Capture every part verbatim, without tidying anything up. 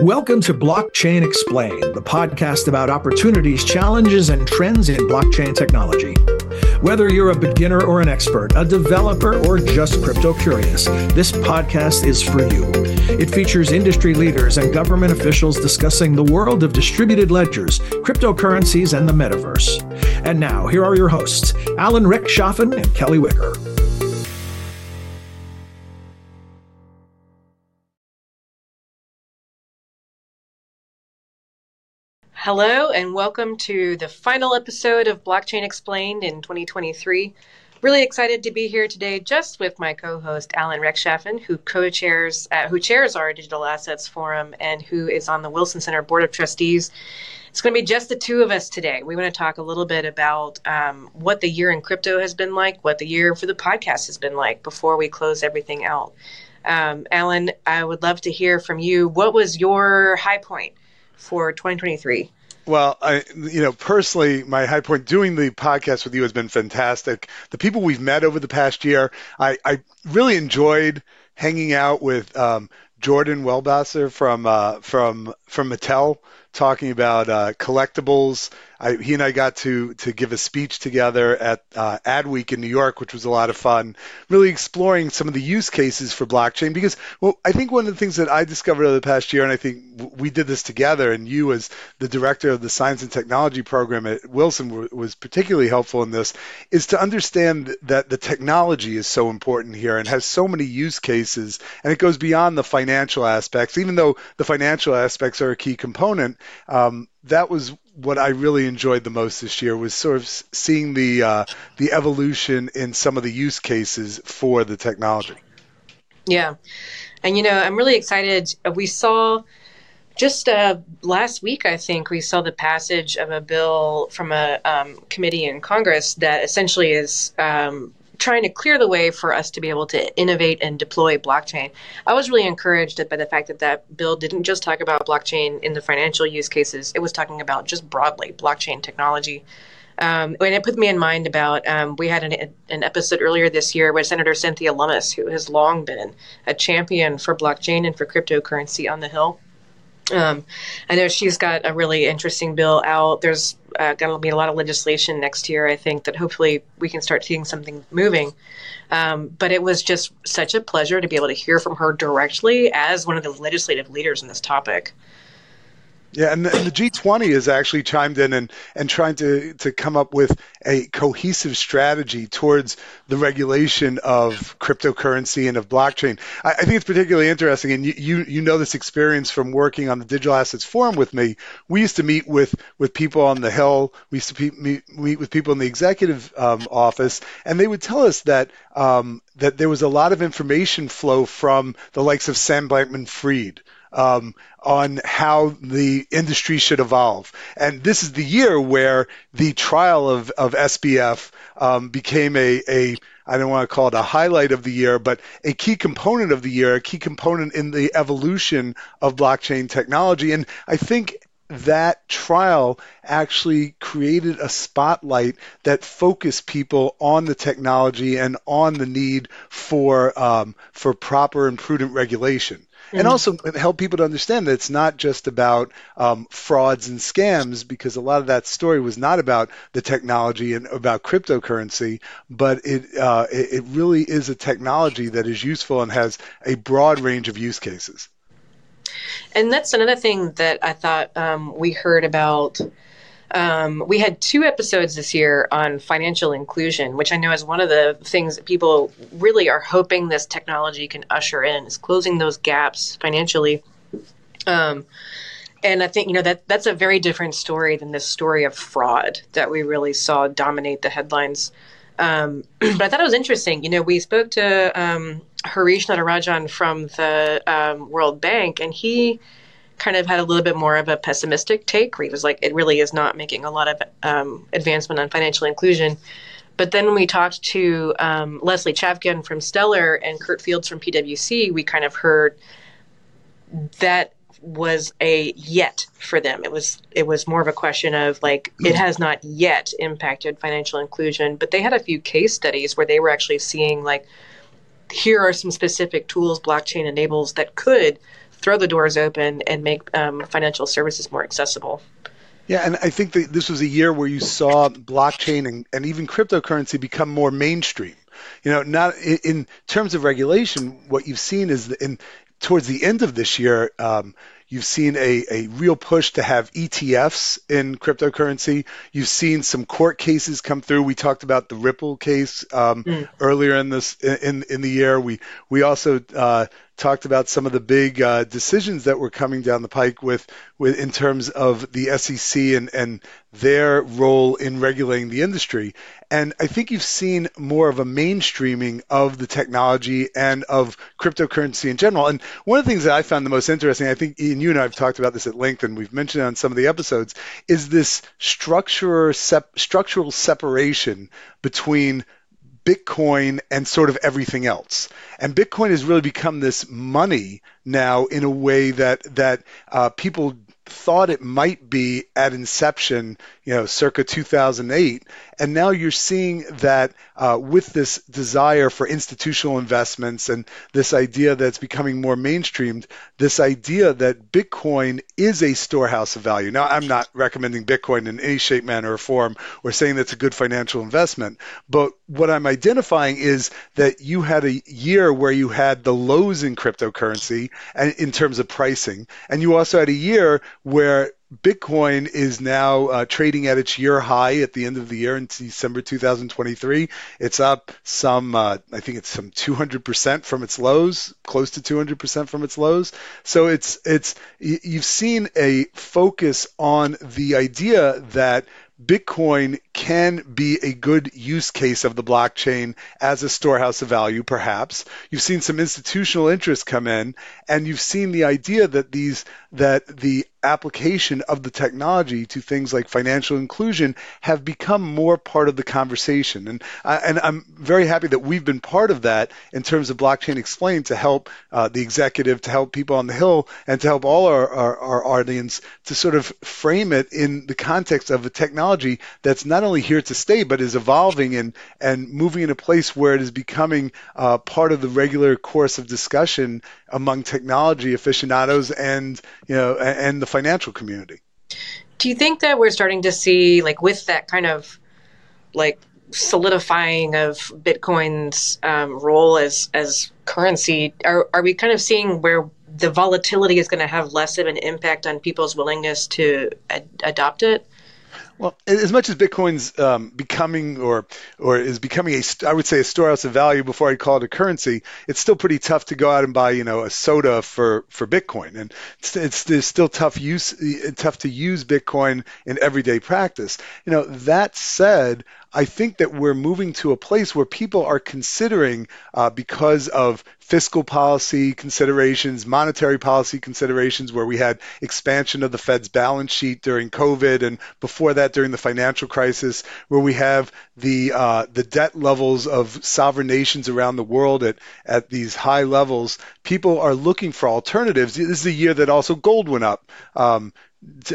Welcome to Blockchain Explained, the podcast about opportunities, challenges, and trends in blockchain technology. Whether you're a beginner or an expert, a developer, or just crypto curious, this podcast is for you. It features industry leaders and government officials discussing the world of distributed ledgers, cryptocurrencies, and the metaverse. And now, here are your hosts, Alan Rechtschaffen and Kellee Wicker. Hello, and welcome to the final episode of Blockchain Explained in twenty twenty-three. Really excited to be here today just with my co-host, Alan Rechtschaffen, who co-chairs, uh, who chairs our Digital Assets Forum and who is on the Wilson Center Board of Trustees. It's going to be just the two of us today. We want to talk a little bit about um, what the year in crypto has been like, what the year for the podcast has been like before we close everything out. Um, Alan, I would love to hear from you. What was your high point for twenty twenty-three? Well, I, you know, personally, my high point doing the podcast with you has been fantastic. The people we've met over the past year, I, I really enjoyed hanging out with um, Jordan Welbasser from uh, from from Mattel, talking about uh, collectibles. I, he and I got to to give a speech together at uh, Ad Week in New York, which was a lot of fun, really exploring some of the use cases for blockchain. Because, well, I think one of the things that I discovered over the past year, and I think we did this together, and you as the director of the Science and Technology program at Wilson w- was particularly helpful in this, is to understand that the technology is so important here and has so many use cases, and it goes beyond the financial aspects, even though the financial aspects are a key component. Um, that was what I really enjoyed the most this year, was sort of seeing the uh, the evolution in some of the use cases for the technology. Yeah. And, you know, I'm really excited. We saw just uh, last week, I think, we saw the passage of a bill from a um, committee in Congress that essentially is um, trying to clear the way for us to be able to innovate and deploy blockchain. I was really encouraged by the fact that that bill didn't just talk about blockchain in the financial use cases. It was talking about just broadly blockchain technology. Um, and it put me in mind about, um, we had an, an episode earlier this year with Senator Cynthia Lummis, who has long been a champion for blockchain and for cryptocurrency on the Hill. Um, I know she's got a really interesting bill out. There's uh, going to be a lot of legislation next year, I think, that hopefully we can start seeing something moving. Um, but it was just such a pleasure to be able to hear from her directly as one of the legislative leaders in this topic. Yeah, and the, and the G twenty has actually chimed in and, and trying to, to come up with a cohesive strategy towards the regulation of cryptocurrency and of blockchain. I, I think it's particularly interesting, and you, you you know this experience from working on the Digital Assets Forum with me. We used to meet with, with people on the Hill. We used to pe- meet, meet with people in the executive um, office, and they would tell us that um, that there was a lot of information flow from the likes of Sam Bankman-Fried, Um, on how the industry should evolve. And this is the year where the trial of, of S B F um, became a, a, I don't want to call it a highlight of the year, but a key component of the year, a key component in the evolution of blockchain technology. And I think that trial actually created a spotlight that focused people on the technology and on the need for um, for proper and prudent regulation. And mm-hmm. also help people to understand that it's not just about um, frauds and scams, because a lot of that story was not about the technology and about cryptocurrency, but it uh, it really is a technology that is useful and has a broad range of use cases. And that's another thing that I thought um, we heard about. Um, we had two episodes this year on financial inclusion, which I know is one of the things that people really are hoping this technology can usher in, is closing those gaps financially. Um, and I think, you know, that that's a very different story than this story of fraud that we really saw dominate the headlines. Um, but I thought it was interesting. You know, we spoke to um, Harish Natarajan from the um, World Bank, and he kind of had a little bit more of a pessimistic take, where he was like, it really is not making a lot of um, advancement on financial inclusion. But then when we talked to um, Leslie Chavkin from Stellar and Kurt Fields from P W C, we kind of heard that was a yet for them. It was it was more of a question of like, it has not yet impacted financial inclusion. But they had a few case studies where they were actually seeing like, here are some specific tools blockchain enables that could throw the doors open and make um, financial services more accessible. Yeah, and I think that this was a year where you saw blockchain and, and even cryptocurrency become more mainstream. You know, not in, in terms of regulation, what you've seen is in towards the end of this year, um, you've seen a, a real push to have E T Fs in cryptocurrency. You've seen some court cases come through. We talked about the Ripple case um, mm. earlier in this in in the year. We we also uh, talked about some of the big uh, decisions that were coming down the pike with, with in terms of the S E C and and their role in regulating the industry. And I think you've seen more of a mainstreaming of the technology and of cryptocurrency in general. And one of the things that I found the most interesting, I think Ian, you and I have talked about this at length, and we've mentioned it on some of the episodes, is this structure, sep- structural separation between Bitcoin and sort of everything else. And Bitcoin has really become this money now in a way that that uh, people thought it might be at inception, you know, circa two thousand eight. And now you're seeing that uh, with this desire for institutional investments and this idea that's becoming more mainstreamed, this idea that Bitcoin is a storehouse of value. Now, I'm not recommending Bitcoin in any shape, manner, or form or saying that's a good financial investment. But what I'm identifying is that you had a year where you had the lows in cryptocurrency and in terms of pricing. And you also had a year where Bitcoin is now uh, trading at its year high at the end of the year in December two thousand twenty-three. It's up some, uh, I think it's some two hundred percent from its lows, close to two hundred percent from its lows. So it's it's you've seen a focus on the idea that Bitcoin can be a good use case of the blockchain as a storehouse of value, perhaps. You've seen some institutional interest come in, and you've seen the idea that these that the application of the technology to things like financial inclusion have become more part of the conversation. And, I, and I'm very happy that we've been part of that in terms of Blockchain Explained, to help uh, the executive, to help people on the Hill, and to help all our, our, our audience to sort of frame it in the context of a technology that's not only here to stay, but is evolving and, and moving in a place where it is becoming uh, part of the regular course of discussion among technology aficionados and, you know, and the financial community. Do you think that we're starting to see, like, with that kind of like solidifying of Bitcoin's um, role as as currency, are are we kind of seeing where the volatility is going to have less of an impact on people's willingness to ad- adopt it? Well, as much as Bitcoin's um, becoming or or is becoming a, I would say, a storehouse of value before I'd call it a currency, it's still pretty tough to go out and buy, you know, a soda for, for Bitcoin. And it's, it's there's still tough use, tough to use Bitcoin in everyday practice. You know, that said, I think that we're moving to a place where people are considering, uh, because of fiscal policy considerations, monetary policy considerations, where we had expansion of the Fed's balance sheet during COVID and before that during the financial crisis, where we have the uh, the debt levels of sovereign nations around the world at, at these high levels, people are looking for alternatives. This is a year that also gold went up Um,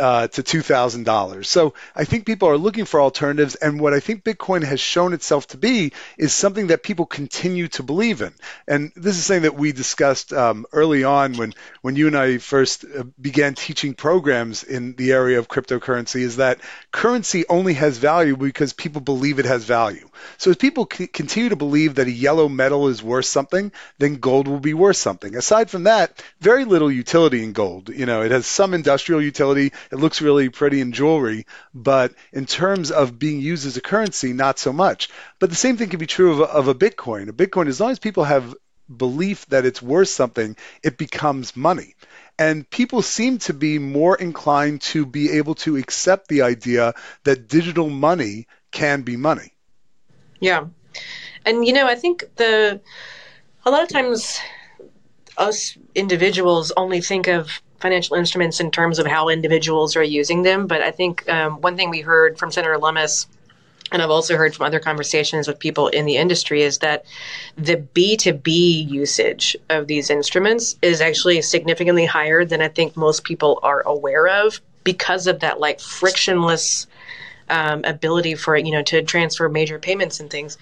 Uh, to two thousand dollars. So I think people are looking for alternatives. And what I think Bitcoin has shown itself to be is something that people continue to believe in. And this is something that we discussed um, early on when, when you and I first began teaching programs in the area of cryptocurrency, is that currency only has value because people believe it has value. So if people c- continue to believe that a yellow metal is worth something, then gold will be worth something. Aside from that, very little utility in gold. You know, it has some industrial utility. It looks really pretty in jewelry, but in terms of being used as a currency, not so much. But the same thing can be true of a, of a Bitcoin. A Bitcoin, as long as people have belief that it's worth something, it becomes money. And people seem to be more inclined to be able to accept the idea that digital money can be money. Yeah. And, you know, I think the a lot of times us individuals only think of financial instruments in terms of how individuals are using them. But I think um, one thing we heard from Senator Lummis, and I've also heard from other conversations with people in the industry, is that the B to B usage of these instruments is actually significantly higher than I think most people are aware of, because of that like frictionless um, ability for, you know, to transfer major payments and things.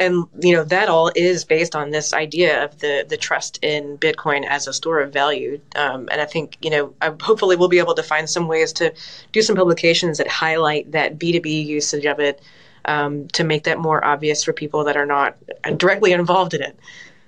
And, you know, that all is based on this idea of the, the trust in Bitcoin as a store of value. Um, and I think, you know, I, hopefully we'll be able to find some ways to do some publications that highlight that B two B usage of it um, to make that more obvious for people that are not directly involved in it.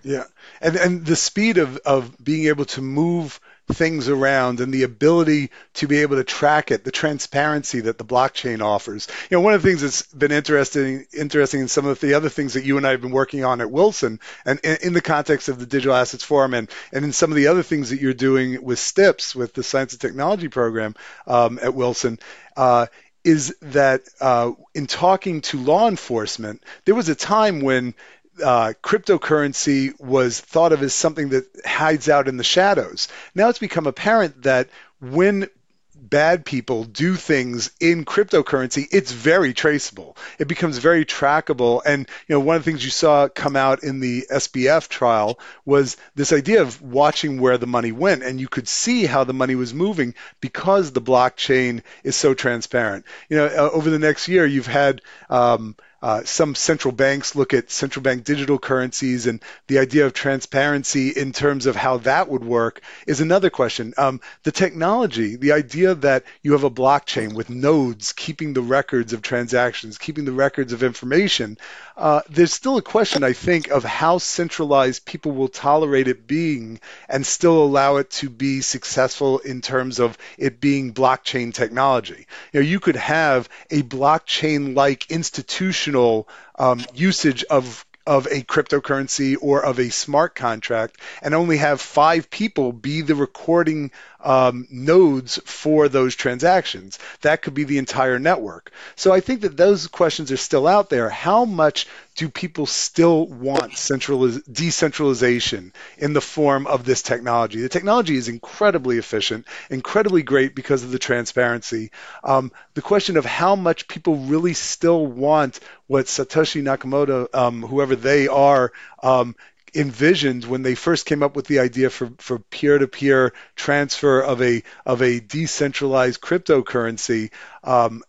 Yeah. And and the speed of, of being able to move things around and the ability to be able to track it, the transparency that the blockchain offers. You know, one of the things that's been interesting, interesting in some of the other things that you and I have been working on at Wilson and in the context of the Digital Assets Forum and, and in some of the other things that you're doing with STIPS, with the Science and Technology Program um, at Wilson, uh, is that uh, in talking to law enforcement, there was a time when Uh, cryptocurrency was thought of as something that hides out in the shadows. Now it's become apparent that when bad people do things in cryptocurrency, it's very traceable. It becomes very trackable. And, you know, one of the things you saw come out in the S B F trial was this idea of watching where the money went. And you could see how the money was moving because the blockchain is so transparent. You know, uh, over the next year, you've had um, Uh, some central banks look at central bank digital currencies, and the idea of transparency in terms of how that would work is another question. Um, the technology, the idea that you have a blockchain with nodes keeping the records of transactions, keeping the records of information, uh, there's still a question, I think, of how centralized people will tolerate it being and still allow it to be successful in terms of it being blockchain technology. You know, you could have a blockchain-like institution Um, usage of of a cryptocurrency or of a smart contract, and only have five people be the recording um, nodes for those transactions. That could be the entire network. So I think that those questions are still out there. How much do people still want centraliz- decentralization in the form of this technology? The technology is incredibly efficient, incredibly great because of the transparency. Um, the question of how much people really still want what Satoshi Nakamoto, um, whoever they are, um, envisioned when they first came up with the idea for, for peer-to-peer transfer of a of a decentralized cryptocurrency, um,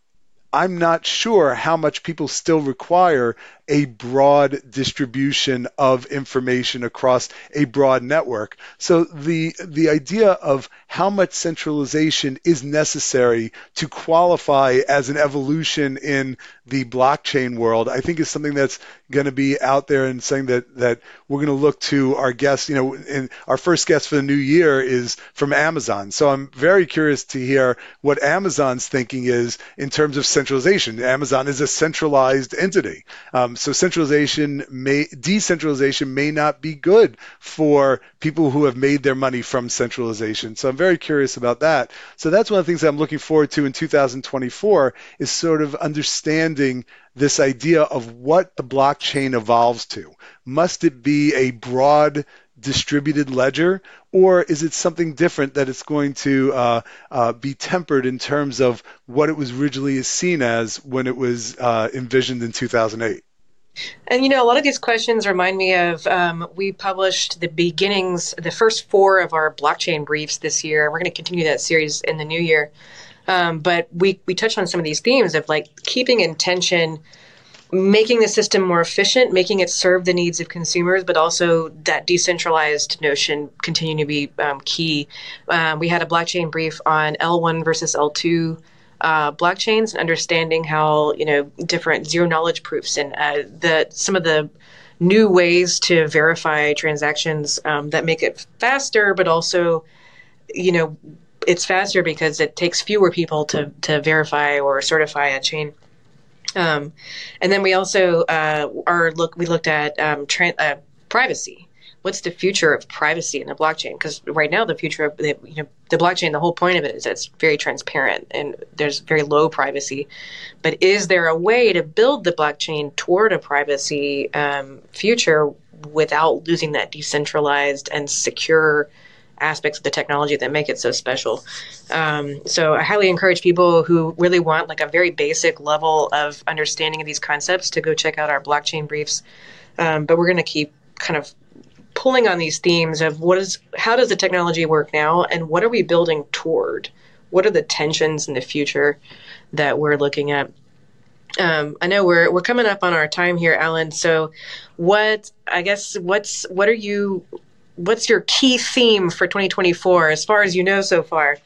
I'm not sure how much people still require a broad distribution of information across a broad network. So the the idea of how much centralization is necessary to qualify as an evolution in the blockchain world, I think is something that's going to be out there, and saying that that we're going to look to our guests. You know, and our first guest for the new year is from Amazon. So I'm very curious to hear what Amazon's thinking is in terms of centralization. Amazon is a centralized entity. Um, So centralization may, decentralization may not be good for people who have made their money from centralization. So I'm very curious about that. So that's one of the things that I'm looking forward to in two thousand twenty-four is sort of understanding this idea of what the blockchain evolves to. Must it be a broad distributed ledger, or is it something different that it's going to uh, uh, be tempered in terms of what it was originally seen as when it was uh, envisioned in two thousand eight? And, you know, a lot of these questions remind me of um, we published the beginnings, the first four of our blockchain briefs this year. We're going to continue that series in the new year. Um, but we, we touched on some of these themes of like keeping intention, making the system more efficient, making it serve the needs of consumers, but also that decentralized notion continuing to be um, key. Um, we had a blockchain brief on L one versus L two Uh, blockchains and understanding how, you know, different zero knowledge proofs and uh, the some of the new ways to verify transactions um, that make it faster, but also, you know, it's faster because it takes fewer people to to verify or certify a chain. Um, and then we also uh, are look we looked at um, tra- uh, privacy. What's the future of privacy in the blockchain? Because right now, the future of the, you know, the blockchain, the whole point of it is that it's very transparent and there's very low privacy. But is there a way to build the blockchain toward a privacy um, future without losing that decentralized and secure aspects of the technology that make it so special? Um, so I highly encourage people who really want like a very basic level of understanding of these concepts to go check out our blockchain briefs. Um, but we're going to keep kind of pulling on these themes of what is, how does the technology work now, and what are we building toward? What are the tensions in the future that we're looking at? Um, I know we're we're coming up on our time here, Alan. So, what I guess what's what are you what's your key theme for twenty twenty-four as far as you know so far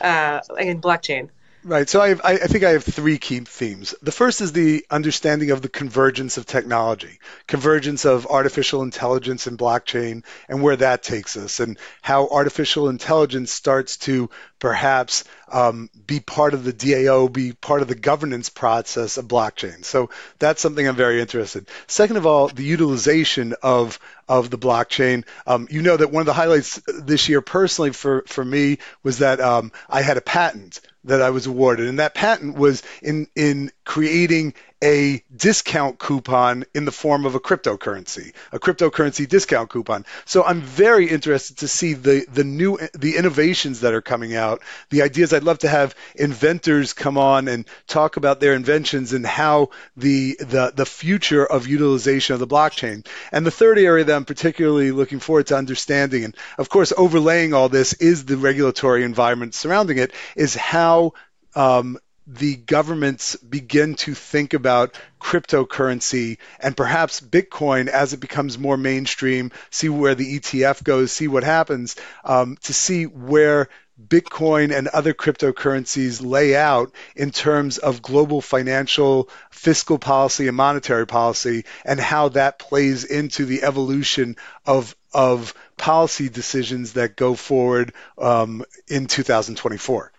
uh, in blockchain? Right. So I, have, I think I have three key themes. The first is the understanding of the convergence of technology, convergence of artificial intelligence and blockchain, and where that takes us, and how artificial intelligence starts to perhaps um, be part of the D A O, be part of the governance process of blockchain. So that's something I'm very interested in. Second of all, the utilization of of the blockchain. Um, you know that one of the highlights this year personally for, for me was that um, I had a patent that I was awarded. And that patent was in, in creating a discount coupon in the form of a cryptocurrency, a cryptocurrency discount coupon. So I'm very interested to see the, the new, the innovations that are coming out, the ideas. I'd love to have inventors come on and talk about their inventions and how the, the, the future of utilization of the blockchain. And the third area that I'm particularly looking forward to understanding, and of course, overlaying all this is the regulatory environment surrounding it, is how, um, the governments begin to think about cryptocurrency and perhaps Bitcoin as it becomes more mainstream, see where the E T F goes, see what happens, um, to see where Bitcoin and other cryptocurrencies lay out in terms of global financial, fiscal policy, and monetary policy, and how that plays into the evolution of, of policy decisions that go forward um, in two thousand twenty-four.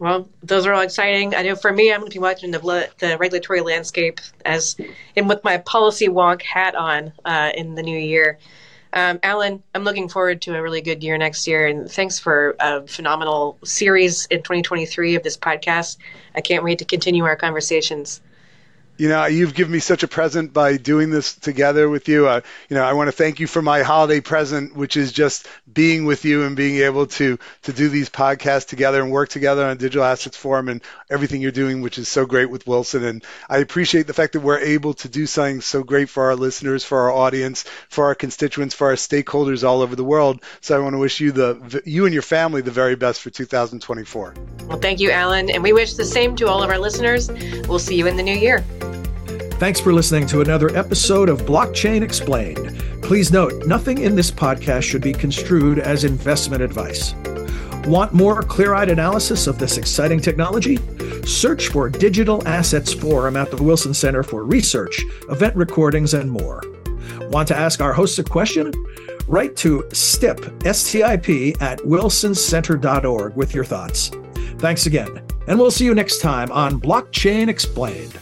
Well, those are all exciting. I know for me, I'm going to be watching the, the regulatory landscape as and with my policy wonk hat on uh, in the new year. Um, Alan, I'm looking forward to a really good year next year. And thanks for a phenomenal series in twenty twenty-three of this podcast. I can't wait to continue our conversations. You know, you've given me such a present by doing this together with you. Uh, you know, I want to thank you for my holiday present, which is just being with you and being able to to do these podcasts together and work together on Digital Assets Forum and everything you're doing, which is so great with Wilson. And I appreciate the fact that we're able to do something so great for our listeners, for our audience, for our constituents, for our stakeholders all over the world. So I want to wish you the you and your family the very best for two thousand twenty-four. Well, thank you, Alan. And we wish the same to all of our listeners. We'll see you in the new year. Thanks for listening to another episode of Blockchain Explained. Please note, nothing in this podcast should be construed as investment advice. Want more clear-eyed analysis of this exciting technology? Search for Digital Assets Forum at the Wilson Center for research, event recordings, and more. Want to ask our hosts a question? Write to S T I P, S T I P, at wilson center dot org with your thoughts. Thanks again, and we'll see you next time on Blockchain Explained.